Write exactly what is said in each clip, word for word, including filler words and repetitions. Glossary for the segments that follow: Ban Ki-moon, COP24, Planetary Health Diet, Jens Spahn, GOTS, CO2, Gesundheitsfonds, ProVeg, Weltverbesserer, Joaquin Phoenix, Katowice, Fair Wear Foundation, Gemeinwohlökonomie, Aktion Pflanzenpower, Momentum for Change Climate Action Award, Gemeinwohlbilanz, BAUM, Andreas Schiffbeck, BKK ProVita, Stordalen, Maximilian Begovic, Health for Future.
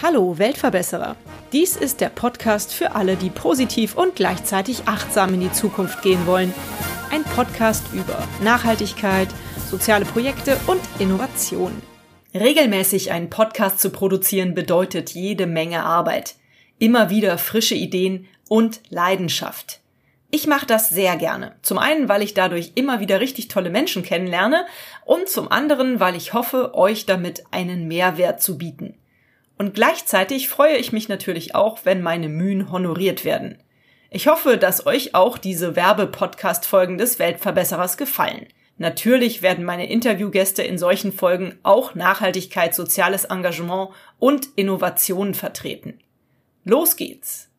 Hallo Weltverbesserer! Dies ist der Podcast für alle, die positiv und gleichzeitig achtsam in die Zukunft gehen wollen. Ein Podcast über Nachhaltigkeit, soziale Projekte und Innovation. Regelmäßig einen Podcast zu produzieren bedeutet jede Menge Arbeit. Immer wieder frische Ideen und Leidenschaft. Ich mache das sehr gerne. Zum einen, weil ich dadurch immer wieder richtig tolle Menschen kennenlerne und zum anderen, weil ich hoffe, euch damit einen Mehrwert zu bieten. Und gleichzeitig freue ich mich natürlich auch, wenn meine Mühen honoriert werden. Ich hoffe, dass euch auch diese Werbe-Podcast-Folgen des Weltverbesserers gefallen. Natürlich werden meine Interviewgäste in solchen Folgen auch Nachhaltigkeit, soziales Engagement und Innovationen vertreten. Los geht's!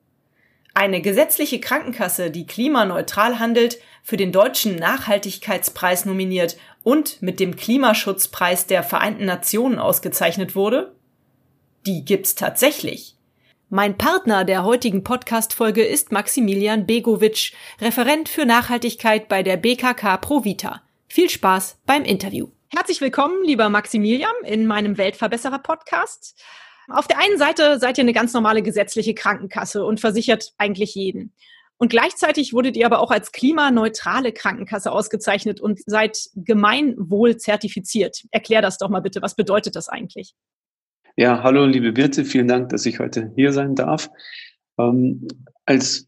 Eine gesetzliche Krankenkasse, die klimaneutral handelt, für den Deutschen Nachhaltigkeitspreis nominiert und mit dem Klimaschutzpreis der Vereinten Nationen ausgezeichnet wurde? Die gibt's tatsächlich. Mein Partner der heutigen Podcast-Folge ist Maximilian Begovic, Referent für Nachhaltigkeit bei der B K K ProVita. Viel Spaß beim Interview. Herzlich willkommen, lieber Maximilian, in meinem Weltverbesserer-Podcast. Auf der einen Seite seid ihr eine ganz normale gesetzliche Krankenkasse und versichert eigentlich jeden. Und gleichzeitig wurdet ihr aber auch als klimaneutrale Krankenkasse ausgezeichnet und seid gemeinwohl zertifiziert. Erklär das doch mal bitte. Was bedeutet das eigentlich? Ja, hallo liebe Birte, vielen Dank, dass ich heute hier sein darf. Ähm, als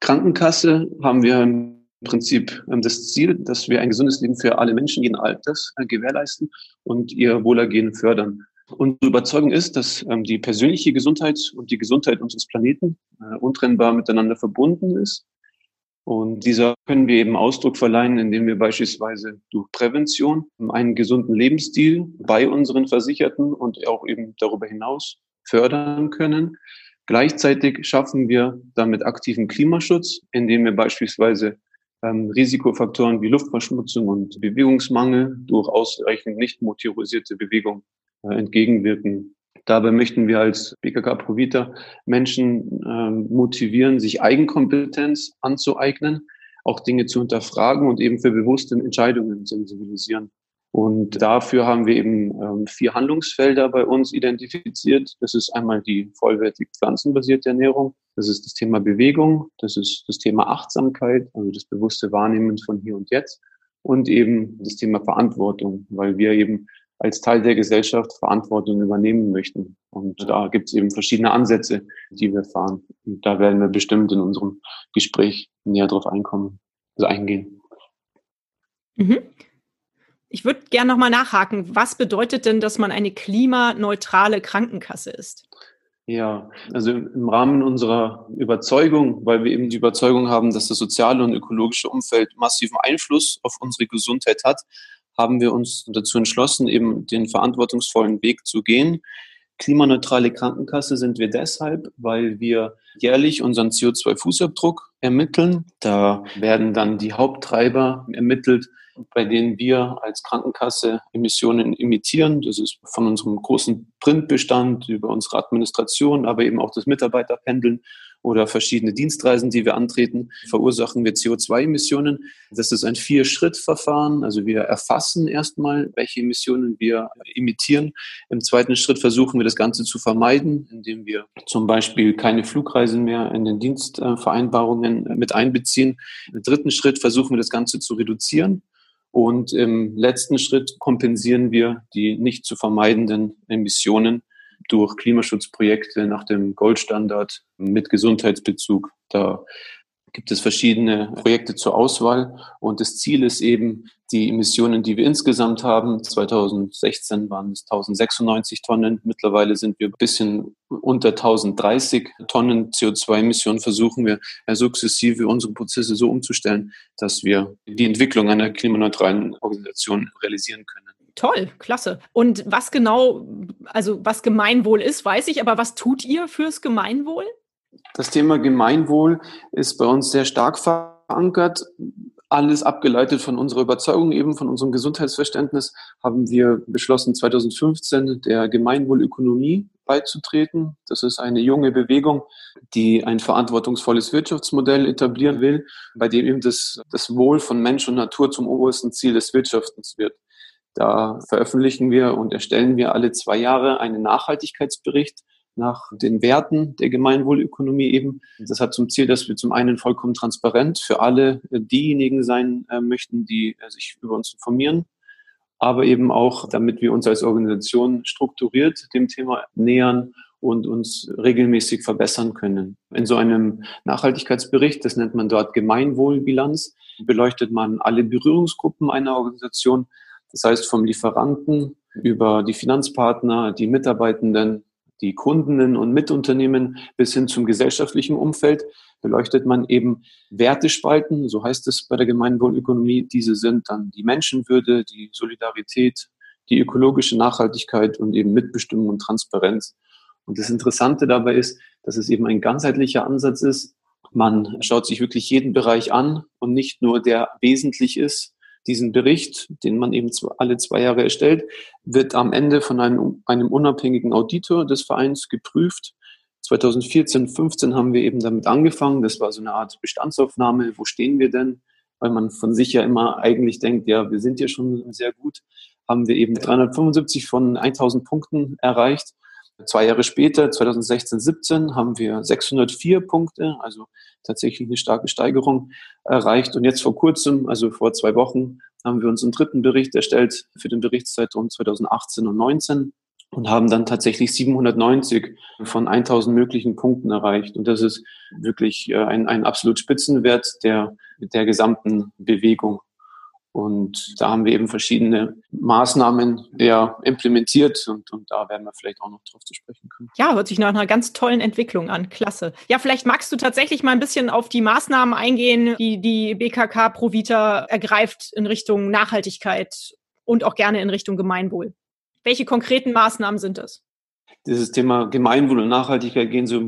Krankenkasse haben wir im Prinzip ähm, das Ziel, dass wir ein gesundes Leben für alle Menschen jeden Alters äh, gewährleisten und ihr Wohlergehen fördern. Unsere Überzeugung ist, dass ähm, die persönliche Gesundheit und die Gesundheit unseres Planeten äh, untrennbar miteinander verbunden ist. Und dieser können wir eben Ausdruck verleihen, indem wir beispielsweise durch Prävention einen gesunden Lebensstil bei unseren Versicherten und auch eben darüber hinaus fördern können. Gleichzeitig schaffen wir damit aktiven Klimaschutz, indem wir beispielsweise ähm, Risikofaktoren wie Luftverschmutzung und Bewegungsmangel durch ausreichend nicht motorisierte Bewegung äh, entgegenwirken. Dabei möchten wir als B K K ProVita Menschen ähm, motivieren, sich Eigenkompetenz anzueignen, auch Dinge zu hinterfragen und eben für bewusste Entscheidungen sensibilisieren. Und dafür haben wir eben ähm, vier Handlungsfelder bei uns identifiziert. Das ist einmal die vollwertig pflanzenbasierte Ernährung, das ist das Thema Bewegung, das ist das Thema Achtsamkeit, also das bewusste Wahrnehmen von hier und jetzt und eben das Thema Verantwortung, weil wir eben als Teil der Gesellschaft Verantwortung übernehmen möchten. Und da gibt es eben verschiedene Ansätze, die wir fahren. Und da werden wir bestimmt in unserem Gespräch näher drauf einkommen, also eingehen. Mhm. Ich würde gerne nochmal nachhaken. Was bedeutet denn, dass man eine klimaneutrale Krankenkasse ist? Ja, also im Rahmen unserer Überzeugung, weil wir eben die Überzeugung haben, dass das soziale und ökologische Umfeld massiven Einfluss auf unsere Gesundheit hat, haben wir uns dazu entschlossen, eben den verantwortungsvollen Weg zu gehen. Klimaneutrale Krankenkasse sind wir deshalb, weil wir jährlich unseren C O zwei Fußabdruck ermitteln. Da werden dann die Haupttreiber ermittelt, bei denen wir als Krankenkasse Emissionen emittieren. Das ist von unserem großen Printbestand über unsere Administration, aber eben auch das Mitarbeiterpendeln oder verschiedene Dienstreisen, die wir antreten, verursachen wir C O zwei Emissionen. Das ist ein Vier-Schritt-Verfahren. Also wir erfassen erstmal, welche Emissionen wir emittieren. Im zweiten Schritt versuchen wir, das Ganze zu vermeiden, indem wir zum Beispiel keine Flugreisen mehr in den Dienstvereinbarungen mit einbeziehen. Im dritten Schritt versuchen wir, das Ganze zu reduzieren. Und im letzten Schritt kompensieren wir die nicht zu vermeidenden Emissionen durch Klimaschutzprojekte nach dem Goldstandard mit Gesundheitsbezug. Da gibt es verschiedene Projekte zur Auswahl und das Ziel ist eben, die Emissionen, die wir insgesamt haben, zwanzig sechzehn waren es tausendsechsundneunzig Tonnen, mittlerweile sind wir ein bisschen unter tausenddreißig Tonnen C O zwei Emissionen, versuchen wir sukzessive unsere Prozesse so umzustellen, dass wir die Entwicklung einer klimaneutralen Organisation realisieren können. Toll, klasse. Und was genau, also was Gemeinwohl ist, weiß ich, aber was tut ihr fürs Gemeinwohl? Das Thema Gemeinwohl ist bei uns sehr stark verankert. alles abgeleitet von unserer Überzeugung, eben von unserem Gesundheitsverständnis, haben wir beschlossen, zweitausendfünfzehn der Gemeinwohlökonomie beizutreten. Das ist eine junge Bewegung, die ein verantwortungsvolles Wirtschaftsmodell etablieren will, bei dem eben das, das Wohl von Mensch und Natur zum obersten Ziel des Wirtschaftens wird. Da veröffentlichen wir und erstellen wir alle zwei Jahre einen Nachhaltigkeitsbericht nach den Werten der Gemeinwohlökonomie eben. Das hat zum Ziel, dass wir zum einen vollkommen transparent für alle diejenigen sein möchten, die sich über uns informieren, aber eben auch, damit wir uns als Organisation strukturiert dem Thema nähern und uns regelmäßig verbessern können. In so einem Nachhaltigkeitsbericht, das nennt man dort Gemeinwohlbilanz, beleuchtet man alle Berührungsgruppen einer Organisation, das heißt vom Lieferanten über die Finanzpartner, die Mitarbeitenden, die Kundinnen und Mitunternehmen bis hin zum gesellschaftlichen Umfeld, beleuchtet man eben Wertespalten, so heißt es bei der Gemeinwohlökonomie. Diese sind dann die Menschenwürde, die Solidarität, die ökologische Nachhaltigkeit und eben Mitbestimmung und Transparenz. Und das Interessante dabei ist, dass es eben ein ganzheitlicher Ansatz ist. Man schaut sich wirklich jeden Bereich an und nicht nur der wesentlich ist. Diesen Bericht, den man eben alle zwei Jahre erstellt, wird am Ende von einem, einem unabhängigen Auditor des Vereins geprüft. zweitausendvierzehn, fünfzehn haben wir eben damit angefangen. Das war so eine Art Bestandsaufnahme. Wo stehen wir denn? Weil man von sich ja immer eigentlich denkt, ja, wir sind ja schon sehr gut. Haben wir eben dreihundertfünfundsiebzig von tausend Punkten erreicht. Zwei Jahre später, zweitausendsechzehn, siebzehn, haben wir sechshundertvier Punkte, also tatsächlich eine starke Steigerung erreicht. Und jetzt vor kurzem, also vor zwei Wochen, haben wir unseren dritten Bericht erstellt für den Berichtszeitraum zweitausendachtzehn und neunzehn und haben dann tatsächlich siebenhundertneunzig von tausend möglichen Punkten erreicht. Und das ist wirklich ein, ein absolut Spitzenwert der, der gesamten Bewegung. Und da haben wir eben verschiedene Maßnahmen ja, implementiert und, und da werden wir vielleicht auch noch drauf zu sprechen können. Ja, hört sich nach einer ganz tollen Entwicklung an. Klasse. Ja, vielleicht magst du tatsächlich mal ein bisschen auf die Maßnahmen eingehen, die die B K K ProVita ergreift in Richtung Nachhaltigkeit und auch gerne in Richtung Gemeinwohl. Welche konkreten Maßnahmen sind das? Dieses Thema Gemeinwohl und Nachhaltigkeit gehen so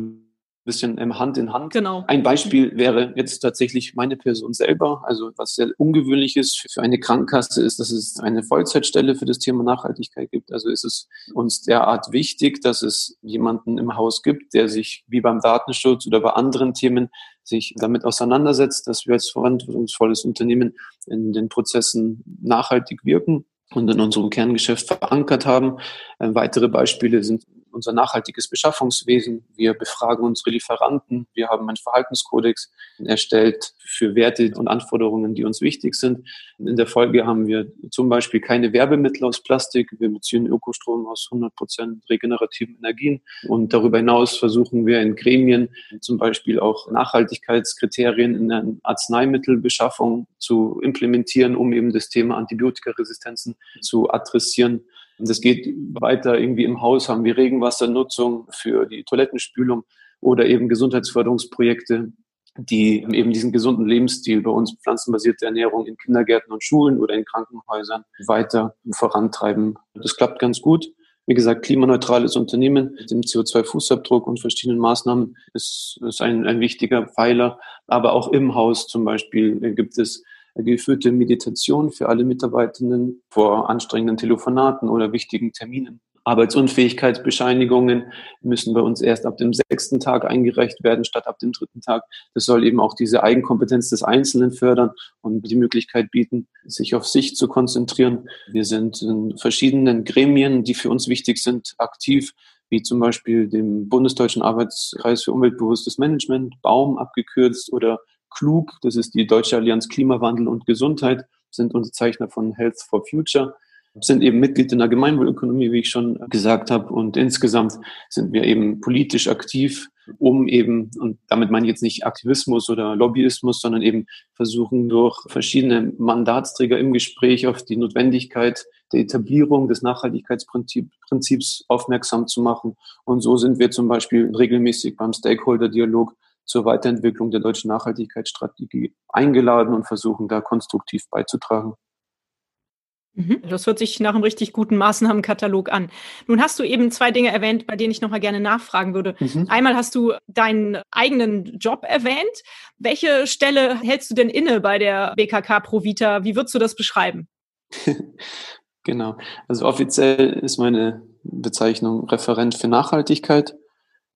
bisschen Hand in Hand. Genau. Ein Beispiel wäre jetzt tatsächlich meine Person selber. Also was sehr ungewöhnlich ist für eine Krankenkasse ist, dass es eine Vollzeitstelle für das Thema Nachhaltigkeit gibt. Also ist es uns derart wichtig, dass es jemanden im Haus gibt, der sich wie beim Datenschutz oder bei anderen Themen sich damit auseinandersetzt, dass wir als verantwortungsvolles Unternehmen in den Prozessen nachhaltig wirken und in unserem Kerngeschäft verankert haben. Weitere Beispiele sind unser nachhaltiges Beschaffungswesen. Wir befragen unsere Lieferanten. Wir haben einen Verhaltenskodex erstellt für Werte und Anforderungen, die uns wichtig sind. In der Folge haben wir zum Beispiel keine Werbemittel aus Plastik. Wir beziehen Ökostrom aus hundert Prozent regenerativen Energien. Und darüber hinaus versuchen wir in Gremien zum Beispiel auch Nachhaltigkeitskriterien in der Arzneimittelbeschaffung zu implementieren, um eben das Thema Antibiotikaresistenzen zu adressieren. Das geht weiter, irgendwie im Haus haben wir Regenwassernutzung für die Toilettenspülung oder eben Gesundheitsförderungsprojekte, die eben diesen gesunden Lebensstil bei uns pflanzenbasierte Ernährung in Kindergärten und Schulen oder in Krankenhäusern weiter vorantreiben. Das klappt ganz gut. Wie gesagt, klimaneutrales Unternehmen mit dem C O zwei Fußabdruck und verschiedenen Maßnahmen ist, ist ein, ein wichtiger Pfeiler. Aber auch im Haus zum Beispiel gibt es geführte Meditation für alle Mitarbeitenden vor anstrengenden Telefonaten oder wichtigen Terminen. Arbeitsunfähigkeitsbescheinigungen müssen bei uns erst ab dem sechsten Tag eingereicht werden, statt ab dem dritten Tag. Das soll eben auch diese Eigenkompetenz des Einzelnen fördern und die Möglichkeit bieten, sich auf sich zu konzentrieren. Wir sind in verschiedenen Gremien, die für uns wichtig sind, aktiv, wie zum Beispiel dem Bundesdeutschen Arbeitskreis für umweltbewusstes Management, BAUM abgekürzt, oder K L U G, das ist die Deutsche Allianz Klimawandel und Gesundheit, sind Unterzeichner von Health for Future, sind eben Mitglied in der Gemeinwohlökonomie, wie ich schon gesagt habe. Und insgesamt sind wir eben politisch aktiv, um eben, und damit meine ich jetzt nicht Aktivismus oder Lobbyismus, sondern eben versuchen, durch verschiedene Mandatsträger im Gespräch auf die Notwendigkeit der Etablierung des Nachhaltigkeitsprinzips aufmerksam zu machen. Und so sind wir zum Beispiel regelmäßig beim Stakeholder-Dialog zur Weiterentwicklung der deutschen Nachhaltigkeitsstrategie eingeladen und versuchen, da konstruktiv beizutragen. Das hört sich nach einem richtig guten Maßnahmenkatalog an. Nun hast du eben zwei Dinge erwähnt, bei denen ich nochmal gerne nachfragen würde. Mhm. Einmal hast du deinen eigenen Job erwähnt. Welche Stelle hältst du denn inne bei der B K K ProVita? Wie würdest du das beschreiben? Genau. Also offiziell ist meine Bezeichnung Referent für Nachhaltigkeit.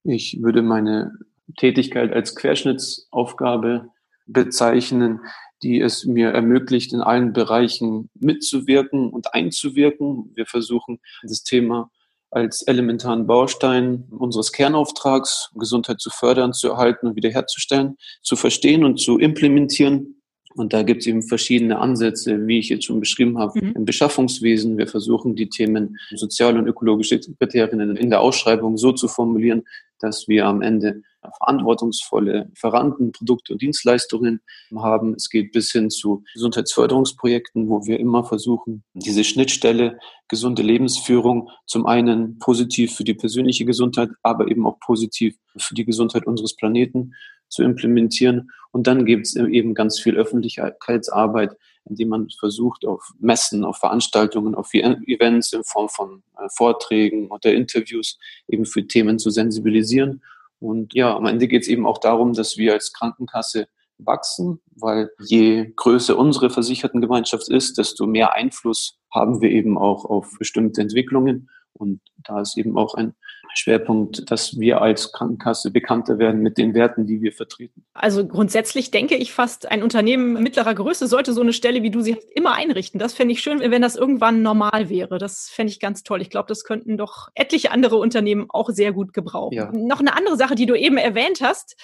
Ich würde meine Tätigkeit als Querschnittsaufgabe bezeichnen, die es mir ermöglicht, in allen Bereichen mitzuwirken und einzuwirken. Wir versuchen, das Thema als elementaren Baustein unseres Kernauftrags, Gesundheit zu fördern, zu erhalten und wiederherzustellen, zu verstehen und zu implementieren. Und da gibt es eben verschiedene Ansätze, wie ich jetzt schon beschrieben habe, mhm. im Beschaffungswesen. Wir versuchen, die Themen soziale und ökologische Kriterien in der Ausschreibung so zu formulieren, dass wir am Ende verantwortungsvolle Lieferanten, Produkte und Dienstleistungen haben. Es geht bis hin zu Gesundheitsförderungsprojekten, wo wir immer versuchen, diese Schnittstelle gesunde Lebensführung zum einen positiv für die persönliche Gesundheit, aber eben auch positiv für die Gesundheit unseres Planeten zu implementieren. Und dann gibt es eben ganz viel Öffentlichkeitsarbeit, indem man versucht, auf Messen, auf Veranstaltungen, auf Events in Form von Vorträgen oder Interviews eben für Themen zu sensibilisieren. Und ja, am Ende geht es eben auch darum, dass wir als Krankenkasse wachsen, weil je größer unsere Versichertengemeinschaft ist, desto mehr Einfluss haben wir eben auch auf bestimmte Entwicklungen. Und da ist eben auch ein Schwerpunkt, dass wir als Krankenkasse bekannter werden mit den Werten, die wir vertreten. Also grundsätzlich denke ich fast, ein Unternehmen mittlerer Größe sollte so eine Stelle, wie du sie hast, immer einrichten. Das fände ich schön, wenn das irgendwann normal wäre. Das fände ich ganz toll. Ich glaube, das könnten doch etliche andere Unternehmen auch sehr gut gebrauchen. Ja. Noch eine andere Sache, die du eben erwähnt hast,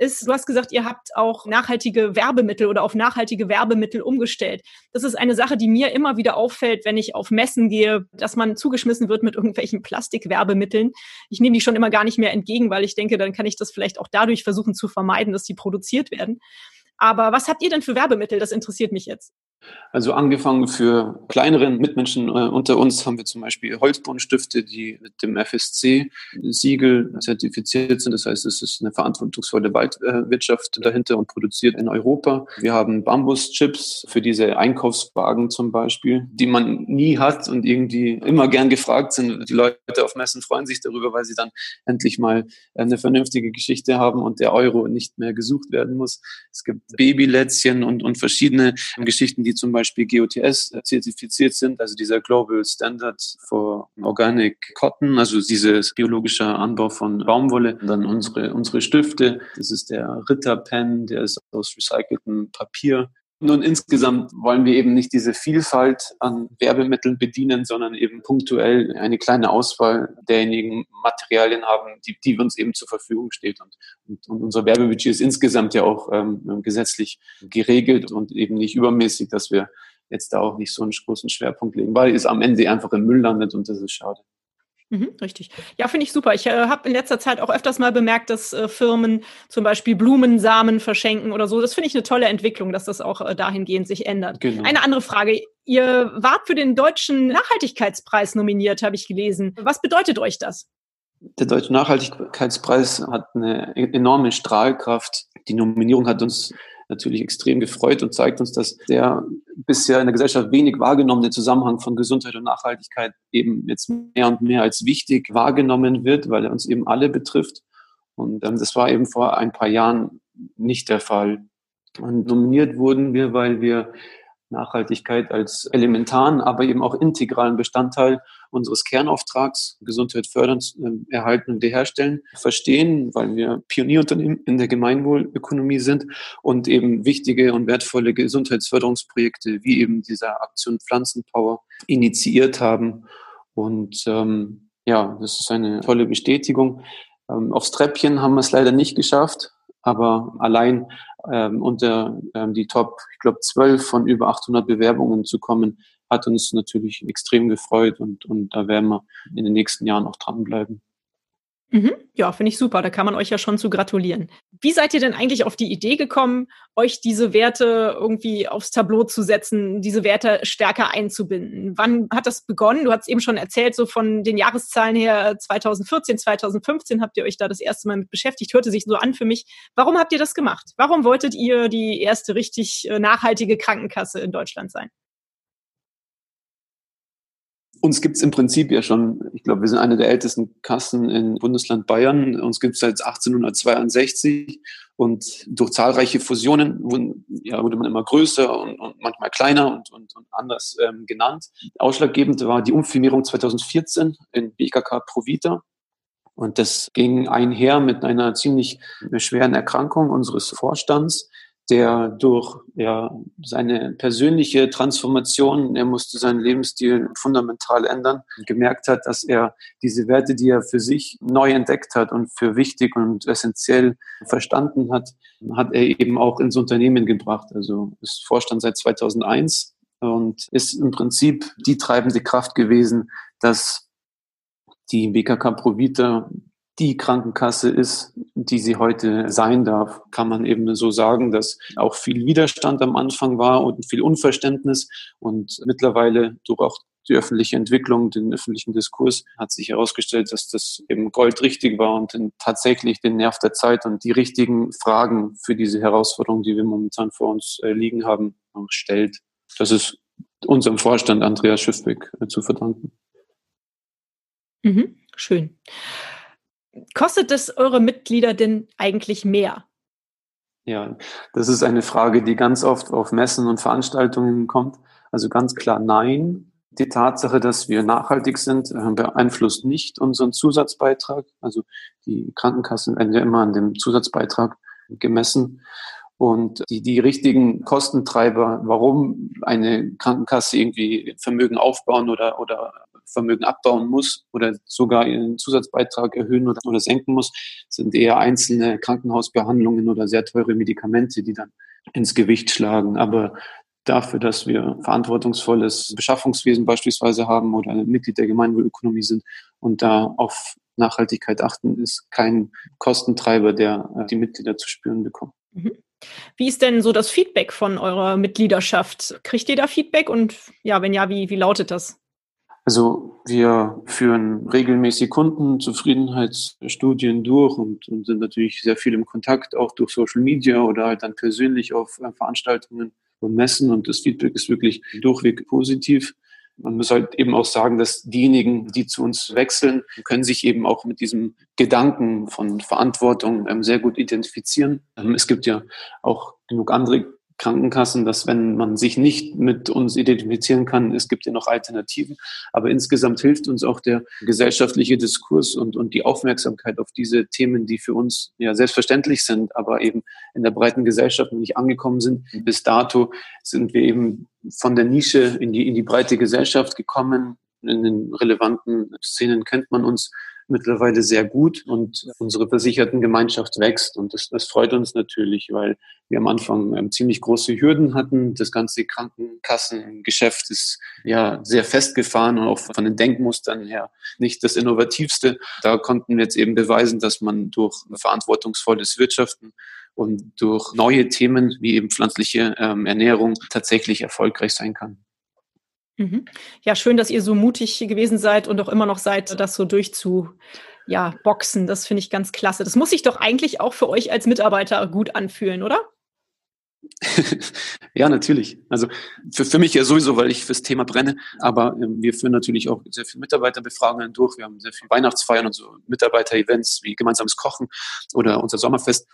ist, du hast gesagt, ihr habt auch nachhaltige Werbemittel oder auf nachhaltige Werbemittel umgestellt. Das ist eine Sache, die mir immer wieder auffällt, wenn ich auf Messen gehe, dass man zugeschmissen wird mit irgendwelchen Plastikwerbemitteln. Ich nehme die schon immer gar nicht mehr entgegen, weil ich denke, dann kann ich das vielleicht auch dadurch versuchen zu vermeiden, dass die produziert werden. Aber was habt ihr denn für Werbemittel? Das interessiert mich jetzt. Also angefangen für kleinere Mitmenschen unter uns haben wir zum Beispiel Holzbuntstifte, die mit dem F S C-Siegel zertifiziert sind. Das heißt, es ist eine verantwortungsvolle Waldwirtschaft dahinter und produziert in Europa. Wir haben Bambuschips für diese Einkaufswagen zum Beispiel, die man nie hat und irgendwie immer gern gefragt sind. Die Leute auf Messen freuen sich darüber, weil sie dann endlich mal eine vernünftige Geschichte haben und der Euro nicht mehr gesucht werden muss. Es gibt Babylätzchen und, und verschiedene Geschichten, die die zum Beispiel G O T S zertifiziert sind, also dieser Global Standard for Organic Cotton, also dieses biologische Anbau von Baumwolle. Dann unsere, unsere Stifte, das ist der Ritter-Pen, der ist aus recyceltem Papier. Nun, insgesamt wollen wir eben nicht diese Vielfalt an Werbemitteln bedienen, sondern eben punktuell eine kleine Auswahl derjenigen Materialien haben, die, die uns eben zur Verfügung steht. Und, und, und unser Werbebudget ist insgesamt ja auch ähm, gesetzlich geregelt und eben nicht übermäßig, dass wir jetzt da auch nicht so einen großen Schwerpunkt legen, weil es am Ende einfach im Müll landet und das ist schade. Mhm, richtig. Ja, finde ich super. Ich äh, habe in letzter Zeit auch öfters mal bemerkt, dass äh, Firmen zum Beispiel Blumensamen verschenken oder so. Das finde ich eine tolle Entwicklung, dass das auch äh, dahingehend sich ändert. Genau. Eine andere Frage. Ihr wart für den Deutschen Nachhaltigkeitspreis nominiert, habe ich gelesen. Was bedeutet euch das? Der Deutsche Nachhaltigkeitspreis hat eine enorme Strahlkraft. Die Nominierung hat uns natürlich extrem gefreut und zeigt uns, dass der bisher in der Gesellschaft wenig wahrgenommene Zusammenhang von Gesundheit und Nachhaltigkeit eben jetzt mehr und mehr als wichtig wahrgenommen wird, weil er uns eben alle betrifft. Und ähm, das war eben vor ein paar Jahren nicht der Fall. Und nominiert wurden wir, weil wir Nachhaltigkeit als elementaren, aber eben auch integralen Bestandteil unseres Kernauftrags, Gesundheit fördern, erhalten und wiederherstellen, verstehen, weil wir Pionierunternehmen in der Gemeinwohlökonomie sind und eben wichtige und wertvolle Gesundheitsförderungsprojekte wie eben dieser Aktion Pflanzenpower initiiert haben. Und ähm, ja, das ist eine tolle Bestätigung. Ähm, aufs Treppchen haben wir es leider nicht geschafft, aber allein ähm, unter ähm, die Top, ich glaube, zwölf von über achthundert Bewerbungen zu kommen, hat uns natürlich extrem gefreut und, und da werden wir in den nächsten Jahren auch dranbleiben. Mhm. Ja, finde ich super. Da kann man euch ja schon zu gratulieren. Wie seid ihr denn eigentlich auf die Idee gekommen, euch diese Werte irgendwie aufs Tableau zu setzen, diese Werte stärker einzubinden? Wann hat das begonnen? Du hast eben schon erzählt, so von den Jahreszahlen her zwanzig vierzehn, zwanzig fünfzehn habt ihr euch da das erste Mal mit beschäftigt. Hörte sich so an für mich. Warum habt ihr das gemacht? Warum wolltet ihr die erste richtig nachhaltige Krankenkasse in Deutschland sein? Uns gibt's im Prinzip ja schon, ich glaube, wir sind eine der ältesten Kassen im Bundesland Bayern. Uns gibt's seit achtzehnhundertzweiundsechzig und durch zahlreiche Fusionen wurde, ja, wurde man immer größer und, und manchmal kleiner und, und, und anders ähm, genannt. Ausschlaggebend war die Umfirmierung zweitausendvierzehn in B K K ProVita. Und das ging einher mit einer ziemlich schweren Erkrankung unseres Vorstands, der durch ja seine persönliche Transformation, er musste seinen Lebensstil fundamental ändern, gemerkt hat, dass er diese Werte, die er für sich neu entdeckt hat und für wichtig und essentiell verstanden hat, hat er eben auch ins Unternehmen gebracht. Also ist Vorstand seit zweitausendeins und ist im Prinzip die treibende Kraft gewesen, dass die B K K ProVita die Krankenkasse ist, die sie heute sein darf, kann man eben so sagen, dass auch viel Widerstand am Anfang war und viel Unverständnis. Und mittlerweile durch auch die öffentliche Entwicklung, den öffentlichen Diskurs, hat sich herausgestellt, dass das eben goldrichtig war und tatsächlich den Nerv der Zeit und die richtigen Fragen für diese Herausforderung, die wir momentan vor uns liegen haben, stellt. Das ist unserem Vorstand Andreas Schiffbeck zu verdanken. Mhm, schön. Kostet es eure Mitglieder denn eigentlich mehr? Ja, das ist eine Frage, die ganz oft auf Messen und Veranstaltungen kommt. Also ganz klar nein. Die Tatsache, dass wir nachhaltig sind, beeinflusst nicht unseren Zusatzbeitrag. Also die Krankenkassen werden ja immer an dem Zusatzbeitrag gemessen. Und die, die richtigen Kostentreiber, warum eine Krankenkasse irgendwie Vermögen aufbauen oder, oder Vermögen abbauen muss oder sogar ihren Zusatzbeitrag erhöhen oder, oder senken muss, sind eher einzelne Krankenhausbehandlungen oder sehr teure Medikamente, die dann ins Gewicht schlagen. Aber dafür, dass wir verantwortungsvolles Beschaffungswesen beispielsweise haben oder Mitglied der Gemeinwohlökonomie sind und da auf Nachhaltigkeit achten, ist kein Kostentreiber, der die Mitglieder zu spüren bekommt. Wie ist denn so das Feedback von eurer Mitgliedschaft? Kriegt ihr da Feedback? Und ja, wenn ja, wie, wie lautet das? Also wir führen regelmäßig Kundenzufriedenheitsstudien durch und, und sind natürlich sehr viel im Kontakt, auch durch Social Media oder halt dann persönlich auf Veranstaltungen und Messen. Und das Feedback ist wirklich durchweg positiv. Man muss halt eben auch sagen, dass diejenigen, die zu uns wechseln, können sich eben auch mit diesem Gedanken von Verantwortung sehr gut identifizieren. Es gibt ja auch genug andere Krankenkassen, dass wenn man sich nicht mit uns identifizieren kann, es gibt ja noch Alternativen. Aber insgesamt hilft uns auch der gesellschaftliche Diskurs und, und die Aufmerksamkeit auf diese Themen, die für uns ja selbstverständlich sind, aber eben in der breiten Gesellschaft nicht angekommen sind. Bis dato sind wir eben von der Nische in die, in die breite Gesellschaft gekommen. In den relevanten Szenen kennt man uns mittlerweile sehr gut und unsere Versichertengemeinschaft wächst. Und das, das freut uns natürlich, weil wir am Anfang ähm, ziemlich große Hürden hatten. Das ganze Krankenkassengeschäft ist ja sehr festgefahren und auch von den Denkmustern her nicht das Innovativste. Da konnten wir jetzt eben beweisen, dass man durch verantwortungsvolles Wirtschaften und durch neue Themen wie eben pflanzliche ähm, Ernährung tatsächlich erfolgreich sein kann. Mhm. Ja, schön, dass ihr so mutig gewesen seid und auch immer noch seid, das so durchzu, ja, boxen. Das finde ich ganz klasse. Das muss sich doch eigentlich auch für euch als Mitarbeiter gut anfühlen, oder? Ja, natürlich. Also für, für mich ja sowieso, weil ich fürs Thema brenne. Aber ähm, wir führen natürlich auch sehr viele Mitarbeiterbefragungen durch. Wir haben sehr viele Weihnachtsfeiern und so Mitarbeiter-Events wie gemeinsames Kochen oder unser Sommerfest.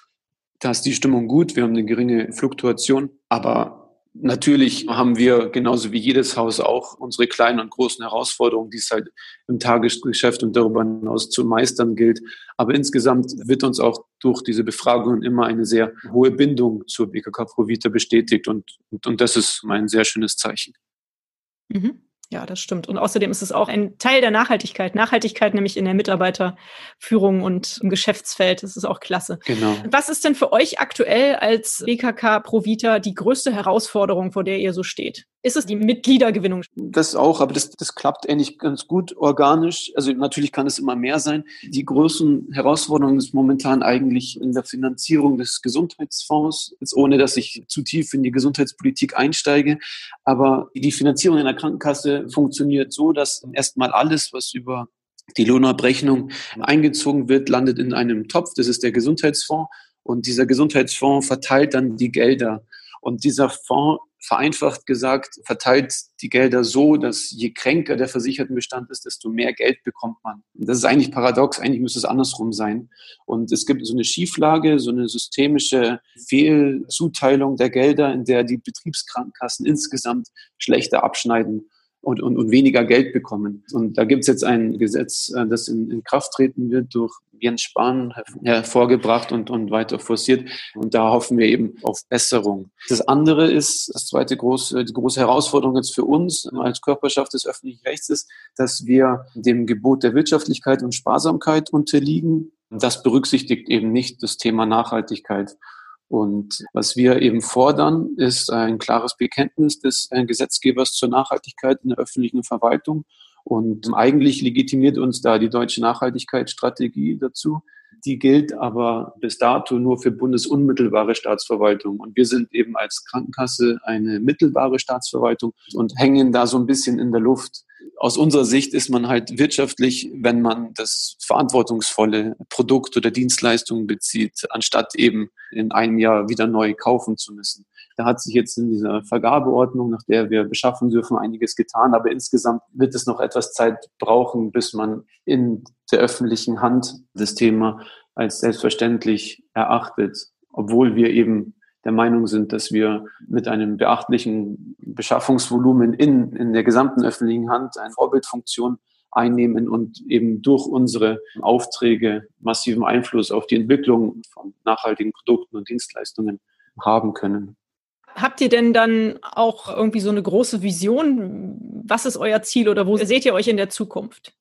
Da ist die Stimmung gut. Wir haben eine geringe Fluktuation, aber natürlich haben wir genauso wie jedes Haus auch unsere kleinen und großen Herausforderungen, die es halt im Tagesgeschäft und darüber hinaus zu meistern gilt. Aber insgesamt wird uns auch durch diese Befragungen immer eine sehr hohe Bindung zur B K K ProVita bestätigt und, und, und das ist ein sehr schönes Zeichen. Mhm. Ja, das stimmt. Und außerdem ist es auch ein Teil der Nachhaltigkeit. Nachhaltigkeit nämlich in der Mitarbeiterführung und im Geschäftsfeld. Das ist auch klasse. Genau. Was ist denn für euch aktuell als B K K ProVita die größte Herausforderung, vor der ihr so steht? Ist es die Mitgliedergewinnung? Das auch, aber das, das klappt eigentlich ganz gut organisch. Also natürlich kann es immer mehr sein. Die großen Herausforderungen ist momentan eigentlich in der Finanzierung des Gesundheitsfonds, jetzt ohne dass ich zu tief in die Gesundheitspolitik einsteige. Aber die Finanzierung in der Krankenkasse funktioniert so, dass erstmal alles, was über die Lohnabrechnung eingezogen wird, landet in einem Topf. Das ist der Gesundheitsfonds. Und dieser Gesundheitsfonds verteilt dann die Gelder. Und dieser Fonds, vereinfacht gesagt, verteilt die Gelder so, dass je kränker der Versichertenbestand ist, desto mehr Geld bekommt man. Das ist eigentlich paradox, eigentlich müsste es andersrum sein. Und es gibt so eine Schieflage, so eine systemische Fehlzuteilung der Gelder, in der die Betriebskrankenkassen insgesamt schlechter abschneiden und, und, und weniger Geld bekommen. Und da gibt es jetzt ein Gesetz, das in, in Kraft treten wird, durch Jens Spahn hervorgebracht und, und weiter forciert. Und da hoffen wir eben auf Besserung. Das andere ist, das zweite große, die große Herausforderung jetzt für uns als Körperschaft des öffentlichen Rechts ist, dass wir dem Gebot der Wirtschaftlichkeit und Sparsamkeit unterliegen. Das berücksichtigt eben nicht das Thema Nachhaltigkeit. Und was wir eben fordern, ist ein klares Bekenntnis des Gesetzgebers zur Nachhaltigkeit in der öffentlichen Verwaltung. Und eigentlich legitimiert uns da die deutsche Nachhaltigkeitsstrategie dazu. Die gilt aber bis dato nur für bundesunmittelbare Staatsverwaltung. Und wir sind eben als Krankenkasse eine mittelbare Staatsverwaltung und hängen da so ein bisschen in der Luft. Aus unserer Sicht ist man halt wirtschaftlich, wenn man das verantwortungsvolle Produkt oder Dienstleistung bezieht, anstatt eben in einem Jahr wieder neu kaufen zu müssen. Da hat sich jetzt in dieser Vergabeordnung, nach der wir beschaffen dürfen, einiges getan. Aber insgesamt wird es noch etwas Zeit brauchen, bis man in der öffentlichen Hand das Thema als selbstverständlich erachtet, obwohl wir eben der Meinung sind, dass wir mit einem beachtlichen Beschaffungsvolumen in, in der gesamten öffentlichen Hand eine Vorbildfunktion einnehmen und eben durch unsere Aufträge massiven Einfluss auf die Entwicklung von nachhaltigen Produkten und Dienstleistungen haben können. Habt ihr denn dann auch irgendwie so eine große Vision? Was ist euer Ziel oder wo seht ihr euch in der Zukunft?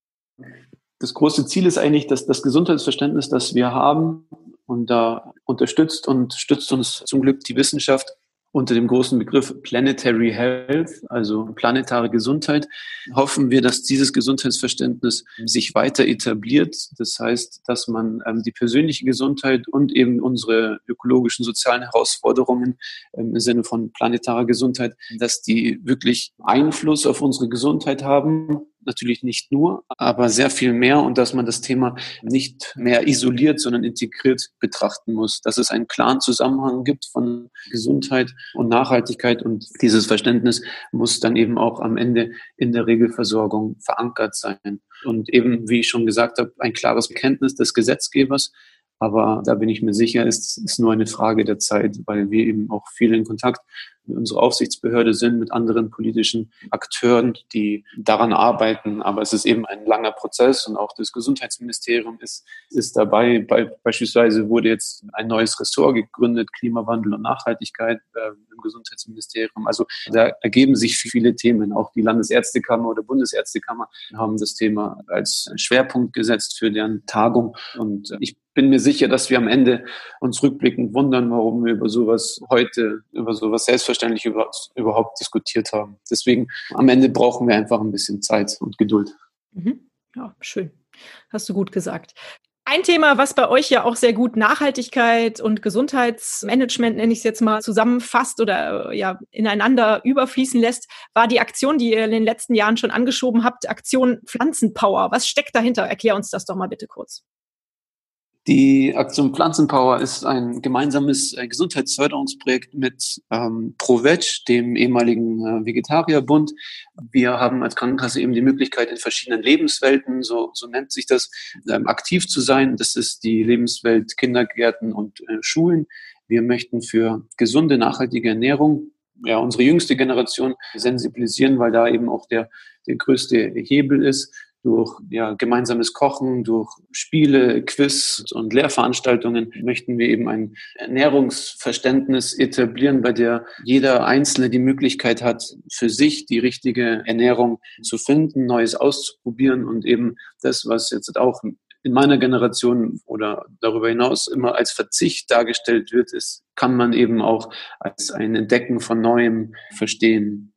Das große Ziel ist eigentlich, dass das Gesundheitsverständnis, das wir haben, und da unterstützt und stützt uns zum Glück die Wissenschaft unter dem großen Begriff Planetary Health, also planetare Gesundheit, hoffen wir, dass dieses Gesundheitsverständnis sich weiter etabliert. Das heißt, dass man ähm, die persönliche Gesundheit und eben unsere ökologischen, sozialen Herausforderungen ähm, im Sinne von planetarer Gesundheit, dass die wirklich Einfluss auf unsere Gesundheit haben. Natürlich nicht nur, aber sehr viel mehr, und dass man das Thema nicht mehr isoliert, sondern integriert betrachten muss, dass es einen klaren Zusammenhang gibt von Gesundheit und Nachhaltigkeit, und dieses Verständnis muss dann eben auch am Ende in der Regelversorgung verankert sein. Und eben, wie ich schon gesagt habe, ein klares Bekenntnis des Gesetzgebers, aber da bin ich mir sicher, es ist nur eine Frage der Zeit, weil wir eben auch viel in Kontakt mit unserer Aufsichtsbehörde sind, mit anderen politischen Akteuren, die daran arbeiten. Aber es ist eben ein langer Prozess, und auch das Gesundheitsministerium ist, ist dabei. Be- beispielsweise wurde jetzt ein neues Ressort gegründet, Klimawandel und Nachhaltigkeit äh, im Gesundheitsministerium. Also da ergeben sich viele Themen. Auch die Landesärztekammer oder Bundesärztekammer haben das Thema als Schwerpunkt gesetzt für deren Tagung. Und ich bin mir sicher, dass wir am Ende uns rückblickend wundern, warum wir über sowas heute, über sowas selbstverständlich Über, überhaupt diskutiert haben. Deswegen, am Ende brauchen wir einfach ein bisschen Zeit und Geduld. Mhm. Ja, schön. Hast du gut gesagt. Ein Thema, was bei euch ja auch sehr gut Nachhaltigkeit und Gesundheitsmanagement, nenne ich es jetzt mal, zusammenfasst oder ja ineinander überfließen lässt, war die Aktion, die ihr in den letzten Jahren schon angeschoben habt, Aktion Pflanzenpower. Was steckt dahinter? Erklär uns das doch mal bitte kurz. Die Aktion Pflanzenpower ist ein gemeinsames Gesundheitsförderungsprojekt mit ähm, ProVeg, dem ehemaligen äh, Vegetarierbund. Wir haben als Krankenkasse eben die Möglichkeit, in verschiedenen Lebenswelten, so, so nennt sich das, ähm, aktiv zu sein. Das ist die Lebenswelt Kindergärten und äh, Schulen. Wir möchten für gesunde, nachhaltige Ernährung ja unsere jüngste Generation sensibilisieren, weil da eben auch der, der größte Hebel ist. Durch ja, gemeinsames Kochen, durch Spiele, Quiz und Lehrveranstaltungen möchten wir eben ein Ernährungsverständnis etablieren, bei der jeder Einzelne die Möglichkeit hat, für sich die richtige Ernährung zu finden, Neues auszuprobieren und eben das, was jetzt auch in meiner Generation oder darüber hinaus immer als Verzicht dargestellt wird, ist, kann man eben auch als ein Entdecken von Neuem verstehen.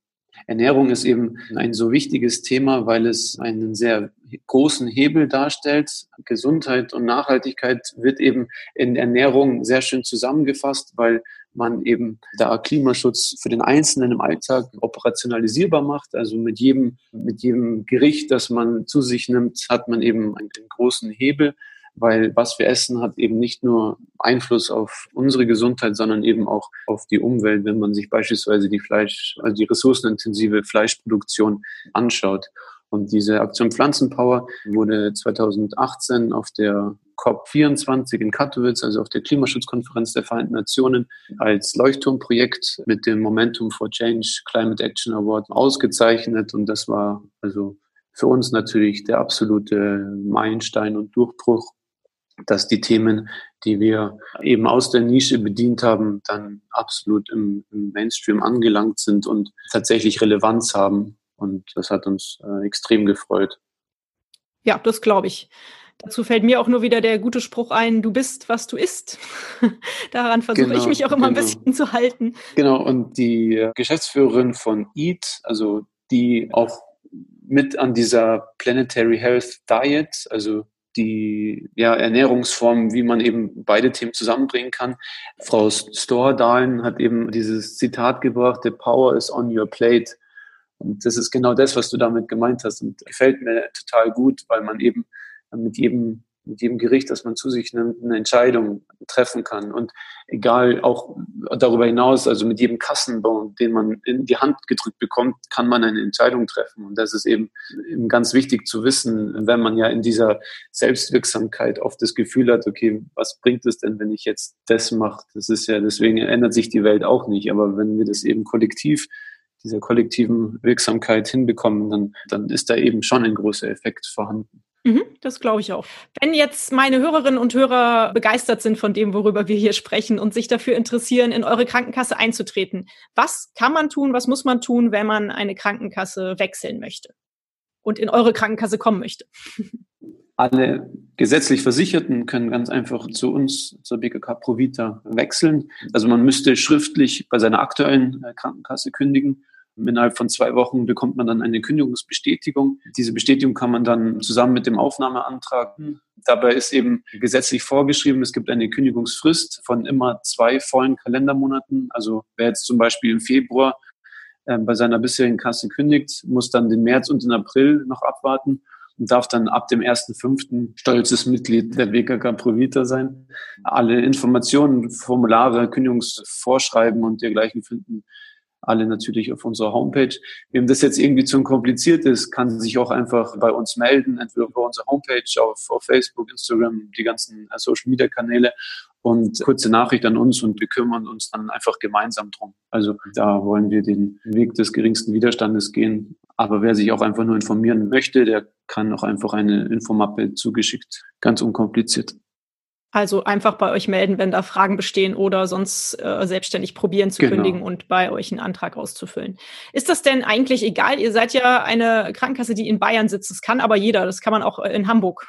Ernährung ist eben ein so wichtiges Thema, weil es einen sehr großen Hebel darstellt. Gesundheit und Nachhaltigkeit wird eben in Ernährung sehr schön zusammengefasst, weil man eben da Klimaschutz für den Einzelnen im Alltag operationalisierbar macht. Also mit jedem, mit jedem Gericht, das man zu sich nimmt, hat man eben einen großen Hebel. weil was wir essen, hat eben nicht nur Einfluss auf unsere Gesundheit, sondern eben auch auf die Umwelt, wenn man sich beispielsweise die Fleisch, also die ressourcenintensive Fleischproduktion anschaut. Und diese Aktion Pflanzenpower wurde zweitausendachtzehn auf der C O P vierundzwanzig in Katowice, also auf der Klimaschutzkonferenz der Vereinten Nationen, als Leuchtturmprojekt mit dem Momentum for Change Climate Action Award ausgezeichnet. Und das war also für uns natürlich der absolute Meilenstein und Durchbruch, dass die Themen, die wir eben aus der Nische bedient haben, dann absolut im, im Mainstream angelangt sind und tatsächlich Relevanz haben. Und das hat uns äh, extrem gefreut. Ja, das glaube ich. Dazu fällt mir auch nur wieder der gute Spruch ein, du bist, was du isst. Daran versuche genau, ich mich auch immer genau. ein bisschen zu halten. Genau, und die Geschäftsführerin von EAT, also die auch mit an dieser Planetary Health Diet, also die ja, Ernährungsform, wie man eben beide Themen zusammenbringen kann. Frau Stordalen hat eben dieses Zitat gebracht, the power is on your plate. Und das ist genau das, was du damit gemeint hast und gefällt mir total gut, weil man eben mit jedem, mit jedem Gericht, das man zu sich nimmt, eine Entscheidung treffen kann. Und egal, auch darüber hinaus, also mit jedem Kassenbon, den man in die Hand gedrückt bekommt, kann man eine Entscheidung treffen. Und das ist eben, eben ganz wichtig zu wissen, wenn man ja in dieser Selbstwirksamkeit oft das Gefühl hat, okay, was bringt es denn, wenn ich jetzt das mache? Das ist ja, deswegen ändert sich die Welt auch nicht. Aber wenn wir das eben kollektiv dieser kollektiven Wirksamkeit hinbekommen, dann, dann ist da eben schon ein großer Effekt vorhanden. Mhm, das glaube ich auch. Wenn jetzt meine Hörerinnen und Hörer begeistert sind von dem, worüber wir hier sprechen und sich dafür interessieren, in eure Krankenkasse einzutreten, was kann man tun, was muss man tun, wenn man eine Krankenkasse wechseln möchte und in eure Krankenkasse kommen möchte? Alle gesetzlich Versicherten können ganz einfach zu uns, zur B K K ProVita, wechseln. Also man müsste schriftlich bei seiner aktuellen Krankenkasse kündigen. Innerhalb von zwei Wochen bekommt man dann eine Kündigungsbestätigung. Diese Bestätigung kann man dann zusammen mit dem Aufnahmeantrag. Dabei ist eben gesetzlich vorgeschrieben, es gibt eine Kündigungsfrist von immer zwei vollen Kalendermonaten. Also wer jetzt zum Beispiel im Februar bei seiner bisherigen Kasse kündigt, muss dann den März und den April noch abwarten und darf dann ab dem ersten fünften stolzes Mitglied der B K K ProVita sein. Alle Informationen, Formulare, Kündigungsvorschreiben und dergleichen finden alle natürlich auf unserer Homepage. Wem das jetzt irgendwie zu kompliziert ist, kann sich auch einfach bei uns melden, entweder über unsere Homepage, auf, auf Facebook, Instagram, die ganzen Social-Media-Kanäle und kurze Nachricht an uns und wir kümmern uns dann einfach gemeinsam drum. Also da wollen wir den Weg des geringsten Widerstandes gehen. Aber wer sich auch einfach nur informieren möchte, der kann auch einfach eine Infomappe zugeschickt, ganz unkompliziert. Also einfach bei euch melden, wenn da Fragen bestehen oder sonst äh, selbstständig probieren zu genau. kündigen und bei euch einen Antrag auszufüllen. Ist das denn eigentlich egal? Ihr seid ja eine Krankenkasse, die in Bayern sitzt. Das kann aber jeder. Das kann man auch in Hamburg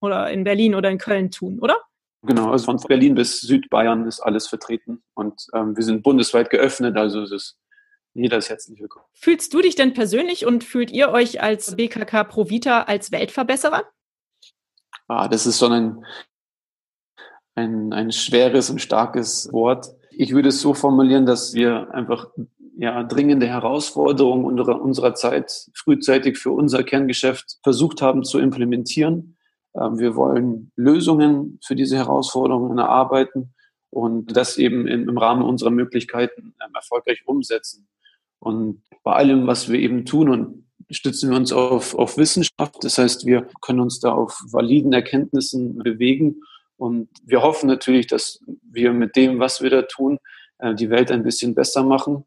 oder in Berlin oder in Köln tun, oder? Genau, also von Berlin bis Südbayern ist alles vertreten. Und ähm, wir sind bundesweit geöffnet, also es ist jeder ist herzlich willkommen. Fühlst du dich denn persönlich und fühlt ihr euch als B K K ProVita als Weltverbesserer? Ah, das ist so ein, ein, ein schweres und starkes Wort. Ich würde es so formulieren, dass wir einfach ja, dringende Herausforderungen unserer, unserer Zeit frühzeitig für unser Kerngeschäft versucht haben zu implementieren. Wir wollen Lösungen für diese Herausforderungen erarbeiten und das eben im Rahmen unserer Möglichkeiten erfolgreich umsetzen. Und bei allem, was wir eben tun, und stützen wir uns auf, auf Wissenschaft. Das heißt, wir können uns da auf validen Erkenntnissen bewegen. Und wir hoffen natürlich, dass wir mit dem, was wir da tun, die Welt ein bisschen besser machen.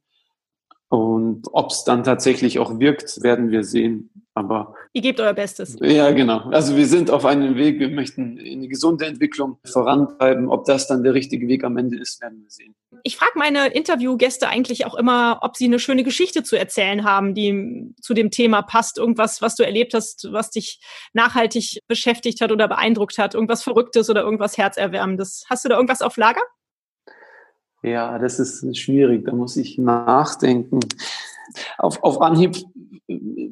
Und ob es dann tatsächlich auch wirkt, werden wir sehen. Aber ihr gebt euer Bestes. Ja, genau. Also wir sind auf einem Weg. Wir möchten eine gesunde Entwicklung vorantreiben. Ob das dann der richtige Weg am Ende ist, werden wir sehen. Ich frage meine Interviewgäste eigentlich auch immer, ob sie eine schöne Geschichte zu erzählen haben, die zu dem Thema passt. Irgendwas, was du erlebt hast, was dich nachhaltig beschäftigt hat oder beeindruckt hat. Irgendwas Verrücktes oder irgendwas Herzerwärmendes. Hast du da irgendwas auf Lager? Ja, das ist schwierig. Da muss ich nachdenken. Auf, auf Anhieb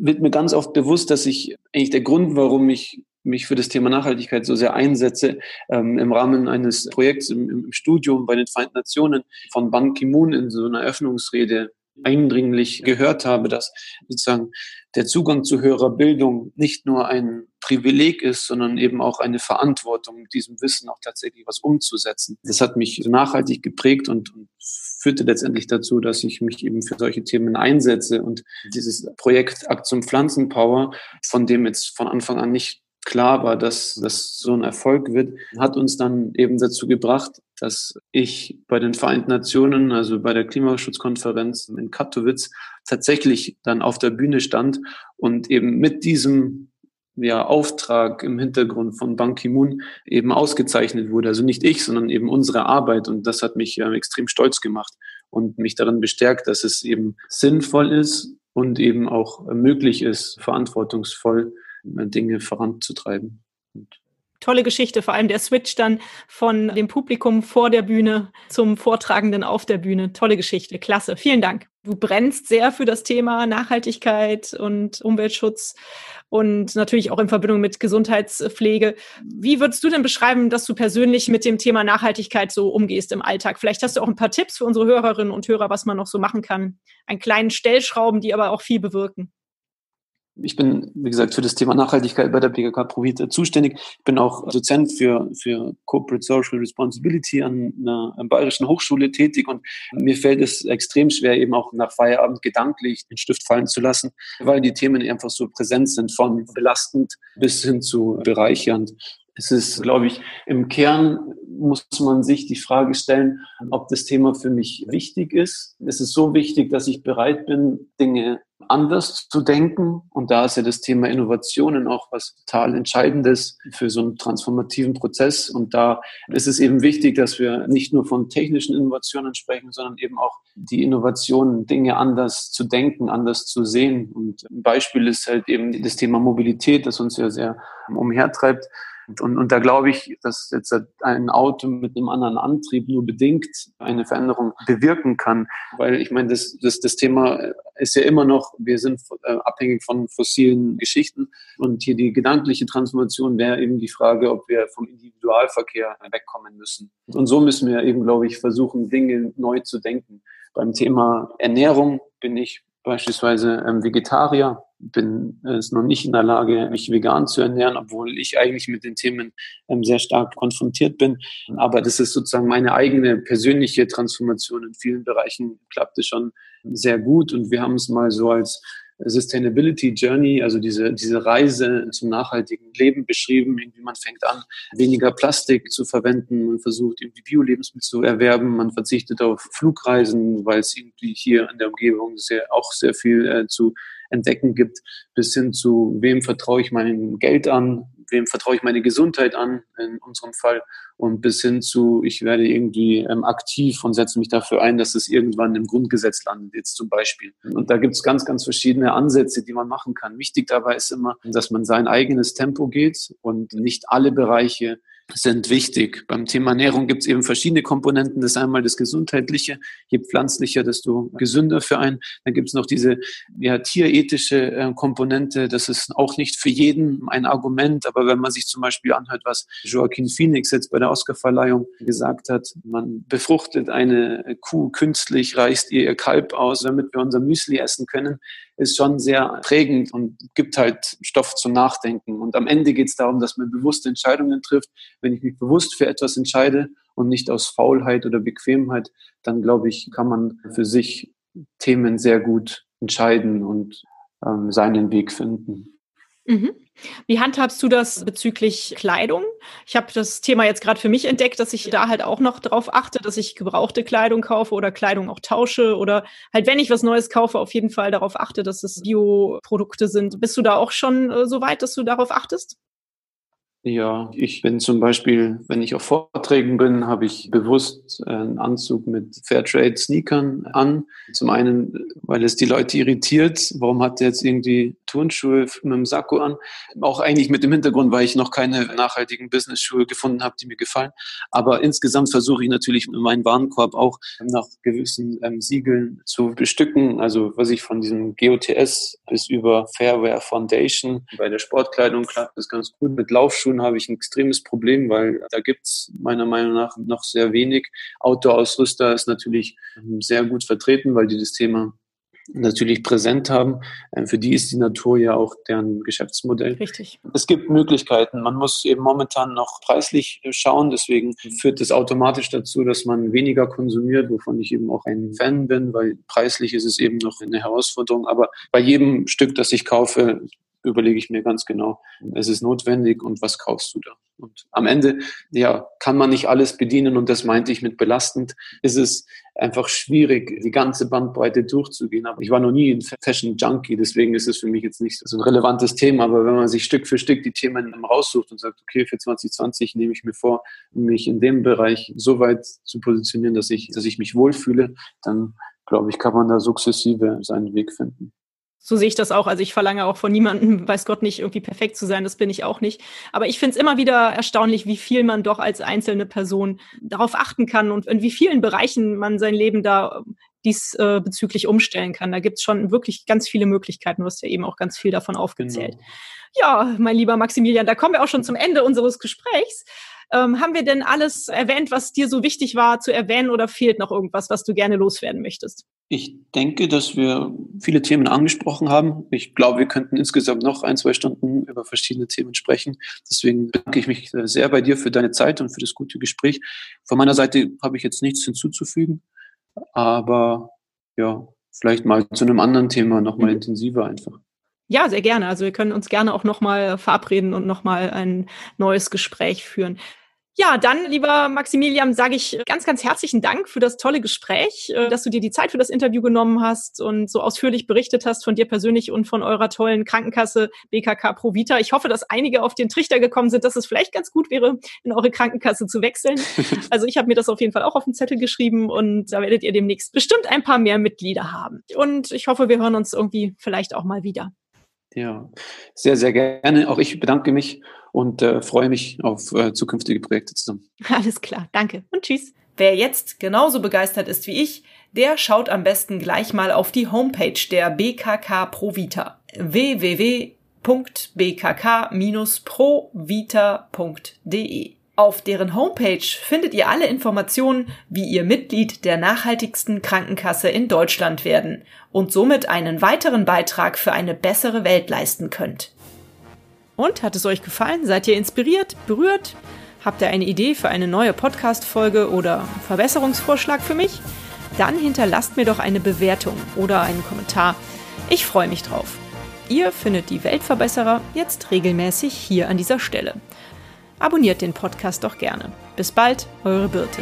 wird mir ganz oft bewusst, dass ich eigentlich der Grund, warum ich mich für das Thema Nachhaltigkeit so sehr einsetze, ähm, im Rahmen eines Projekts im, im Studium bei den Vereinten Nationen von Ban Ki-moon in so einer Eröffnungsrede eindringlich gehört habe, dass sozusagen der Zugang zu höherer Bildung nicht nur ein Privileg ist, sondern eben auch eine Verantwortung, mit diesem Wissen auch tatsächlich was umzusetzen. Das hat mich nachhaltig geprägt und, und führte letztendlich dazu, dass ich mich eben für solche Themen einsetze. Und dieses Projekt Aktion Pflanzenpower, von dem jetzt von Anfang an nicht klar war, dass das so ein Erfolg wird, hat uns dann eben dazu gebracht, dass ich bei den Vereinten Nationen, also bei der Klimaschutzkonferenz in Katowice, tatsächlich dann auf der Bühne stand und eben mit diesem ja, Auftrag im Hintergrund von Ban Ki-moon eben ausgezeichnet wurde. Also nicht ich, sondern eben unsere Arbeit. Und das hat mich äh, extrem stolz gemacht und mich darin bestärkt, dass es eben sinnvoll ist und eben auch möglich ist, verantwortungsvoll Dinge voranzutreiben. Tolle Geschichte, vor allem der Switch dann von dem Publikum vor der Bühne zum Vortragenden auf der Bühne. Tolle Geschichte, klasse, vielen Dank. Du brennst sehr für das Thema Nachhaltigkeit und Umweltschutz und natürlich auch in Verbindung mit Gesundheitspflege. Wie würdest du denn beschreiben, dass du persönlich mit dem Thema Nachhaltigkeit so umgehst im Alltag? Vielleicht hast du auch ein paar Tipps für unsere Hörerinnen und Hörer, was man noch so machen kann. An kleinen Stellschrauben, die aber auch viel bewirken. Ich bin, wie gesagt, für das Thema Nachhaltigkeit bei der B K K ProVita zuständig. Ich bin auch Dozent für, für Corporate Social Responsibility an einer bayerischen Hochschule tätig und mir fällt es extrem schwer, eben auch nach Feierabend gedanklich den Stift fallen zu lassen, weil die Themen einfach so präsent sind, von belastend bis hin zu bereichernd. Es ist, glaube ich, im Kern muss man sich die Frage stellen, ob das Thema für mich wichtig ist. Es ist so wichtig, dass ich bereit bin, Dinge anders zu denken. Und da ist ja das Thema Innovationen auch was total Entscheidendes für so einen transformativen Prozess. Und da ist es eben wichtig, dass wir nicht nur von technischen Innovationen sprechen, sondern eben auch die Innovationen, Dinge anders zu denken, anders zu sehen. Und ein Beispiel ist halt eben das Thema Mobilität, das uns ja sehr umhertreibt. Und, und da glaube ich, dass jetzt ein Auto mit einem anderen Antrieb nur bedingt eine Veränderung bewirken kann. Weil ich meine, das, das, das Thema ist ja immer noch, wir sind abhängig von fossilen Geschichten. Und hier die gedankliche Transformation wäre eben die Frage, ob wir vom Individualverkehr wegkommen müssen. Und so müssen wir eben, glaube ich, versuchen, Dinge neu zu denken. Beim Thema Ernährung bin ich beispielsweise Vegetarier. Bin es noch nicht in der Lage, mich vegan zu ernähren, obwohl ich eigentlich mit den Themen sehr stark konfrontiert bin. Aber das ist sozusagen meine eigene persönliche Transformation. In vielen Bereichen klappte schon sehr gut. Und wir haben es mal so als Sustainability Journey, also diese, diese Reise zum nachhaltigen Leben beschrieben, irgendwie man fängt an, weniger Plastik zu verwenden, man versucht irgendwie Bio-Lebensmittel zu erwerben, man verzichtet auf Flugreisen, weil es irgendwie hier in der Umgebung sehr, auch sehr viel äh, zu entdecken gibt, bis hin zu, wem vertraue ich mein Geld an, wem vertraue ich meine Gesundheit an, in unserem Fall, und bis hin zu, ich werde irgendwie ähm, aktiv und setze mich dafür ein, dass es irgendwann im Grundgesetz landet, jetzt zum Beispiel. Und da gibt es ganz, ganz verschiedene Ansätze, die man machen kann. Wichtig dabei ist immer, dass man sein eigenes Tempo geht und nicht alle Bereiche sind wichtig. Beim Thema Ernährung gibt es eben verschiedene Komponenten. Das ist einmal das Gesundheitliche. Je pflanzlicher, desto gesünder für einen. Dann gibt es noch diese ja, tierethische äh, Komponente. Das ist auch nicht für jeden ein Argument. Aber wenn man sich zum Beispiel anhört, was Joaquin Phoenix jetzt bei der Oscarverleihung gesagt hat, man befruchtet eine Kuh künstlich, reißt ihr ihr Kalb aus, damit wir unser Müsli essen können, ist schon sehr prägend und gibt halt Stoff zum Nachdenken. Und am Ende geht es darum, dass man bewusste Entscheidungen trifft. Wenn ich mich bewusst für etwas entscheide und nicht aus Faulheit oder Bequemheit, dann glaube ich, kann man für sich Themen sehr gut entscheiden und ähm, seinen Weg finden. Mhm. Wie handhabst du das bezüglich Kleidung? Ich habe das Thema jetzt gerade für mich entdeckt, dass ich da halt auch noch drauf achte, dass ich gebrauchte Kleidung kaufe oder Kleidung auch tausche oder halt, wenn ich was Neues kaufe, auf jeden Fall darauf achte, dass es Bioprodukte sind. Bist du da auch schon äh, so weit, dass du darauf achtest? Ja, ich bin zum Beispiel, wenn ich auf Vorträgen bin, habe ich bewusst einen Anzug mit Fairtrade-Sneakern an. Zum einen, weil es die Leute irritiert. Warum hat der jetzt irgendwie Turnschuhe mit dem Sakko an? Auch eigentlich mit dem Hintergrund, weil ich noch keine nachhaltigen Business-Schuhe gefunden habe, die mir gefallen. Aber insgesamt versuche ich natürlich meinen Warenkorb auch nach gewissen ähm, Siegeln zu bestücken. Also was ich von diesem G O T S bis über Fair Wear Foundation. Bei der Sportkleidung klappt das ganz gut. Mit Laufschuhen habe ich ein extremes Problem, weil da gibt es meiner Meinung nach noch sehr wenig. Outdoor-Ausrüster ist natürlich sehr gut vertreten, weil die das Thema natürlich präsent haben. Für die ist die Natur ja auch deren Geschäftsmodell. Richtig. Es gibt Möglichkeiten. Man muss eben momentan noch preislich schauen. Deswegen führt das automatisch dazu, dass man weniger konsumiert, wovon ich eben auch ein Fan bin, weil preislich ist es eben noch eine Herausforderung. Aber bei jedem Stück, das ich kaufe, überlege ich mir ganz genau, es ist notwendig und was kaufst du da? Und am Ende, ja, kann man nicht alles bedienen und das meinte ich mit belastend. Es ist einfach schwierig, die ganze Bandbreite durchzugehen. Aber ich war noch nie ein Fashion-Junkie, deswegen ist es für mich jetzt nicht so ein relevantes Thema. Aber wenn man sich Stück für Stück die Themen raussucht und sagt, okay, für zwanzig zwanzig nehme ich mir vor, mich in dem Bereich so weit zu positionieren, dass ich, dass ich mich wohlfühle, dann glaube ich, kann man da sukzessive seinen Weg finden. So sehe ich das auch. Also ich verlange auch von niemandem, weiß Gott nicht, irgendwie perfekt zu sein. Das bin ich auch nicht. Aber ich finde es immer wieder erstaunlich, wie viel man doch als einzelne Person darauf achten kann und in wie vielen Bereichen man sein Leben da diesbezüglich äh, umstellen kann. Da gibt es schon wirklich ganz viele Möglichkeiten. Du hast ja eben auch ganz viel davon aufgezählt. Genau. Ja, mein lieber Maximilian, da kommen wir auch schon zum Ende unseres Gesprächs. Ähm, haben wir denn alles erwähnt, was dir so wichtig war zu erwähnen oder fehlt noch irgendwas, was du gerne loswerden möchtest? Ich denke, dass wir viele Themen angesprochen haben. Ich glaube, wir könnten insgesamt noch ein, zwei Stunden über verschiedene Themen sprechen. Deswegen bedanke ich mich sehr bei dir für deine Zeit und für das gute Gespräch. Von meiner Seite habe ich jetzt nichts hinzuzufügen, aber ja, vielleicht mal zu einem anderen Thema nochmal intensiver einfach. Ja, sehr gerne. Also wir können uns gerne auch nochmal verabreden und nochmal ein neues Gespräch führen. Ja, dann, lieber Maximilian, sage ich ganz, ganz herzlichen Dank für das tolle Gespräch, dass du dir die Zeit für das Interview genommen hast und so ausführlich berichtet hast von dir persönlich und von eurer tollen Krankenkasse B K K ProVita. Ich hoffe, dass einige auf den Trichter gekommen sind, dass es vielleicht ganz gut wäre, in eure Krankenkasse zu wechseln. Also ich habe mir das auf jeden Fall auch auf den Zettel geschrieben und da werdet ihr demnächst bestimmt ein paar mehr Mitglieder haben. Und ich hoffe, wir hören uns irgendwie vielleicht auch mal wieder. Ja, sehr, sehr gerne. Auch ich bedanke mich und äh, freue mich auf äh, zukünftige Projekte zusammen. Alles klar, danke und tschüss. Wer jetzt genauso begeistert ist wie ich, der schaut am besten gleich mal auf die Homepage der B K K ProVita. w w w Punkt b k k Bindestrich provita Punkt d e. Auf deren Homepage findet ihr alle Informationen, wie ihr Mitglied der nachhaltigsten Krankenkasse in Deutschland werden und somit einen weiteren Beitrag für eine bessere Welt leisten könnt. Und hat es euch gefallen? Seid ihr inspiriert, berührt? Habt ihr eine Idee für eine neue Podcast-Folge oder einen Verbesserungsvorschlag für mich? Dann hinterlasst mir doch eine Bewertung oder einen Kommentar. Ich freue mich drauf. Ihr findet die Weltverbesserer jetzt regelmäßig hier an dieser Stelle. Abonniert den Podcast doch gerne. Bis bald, eure Birte.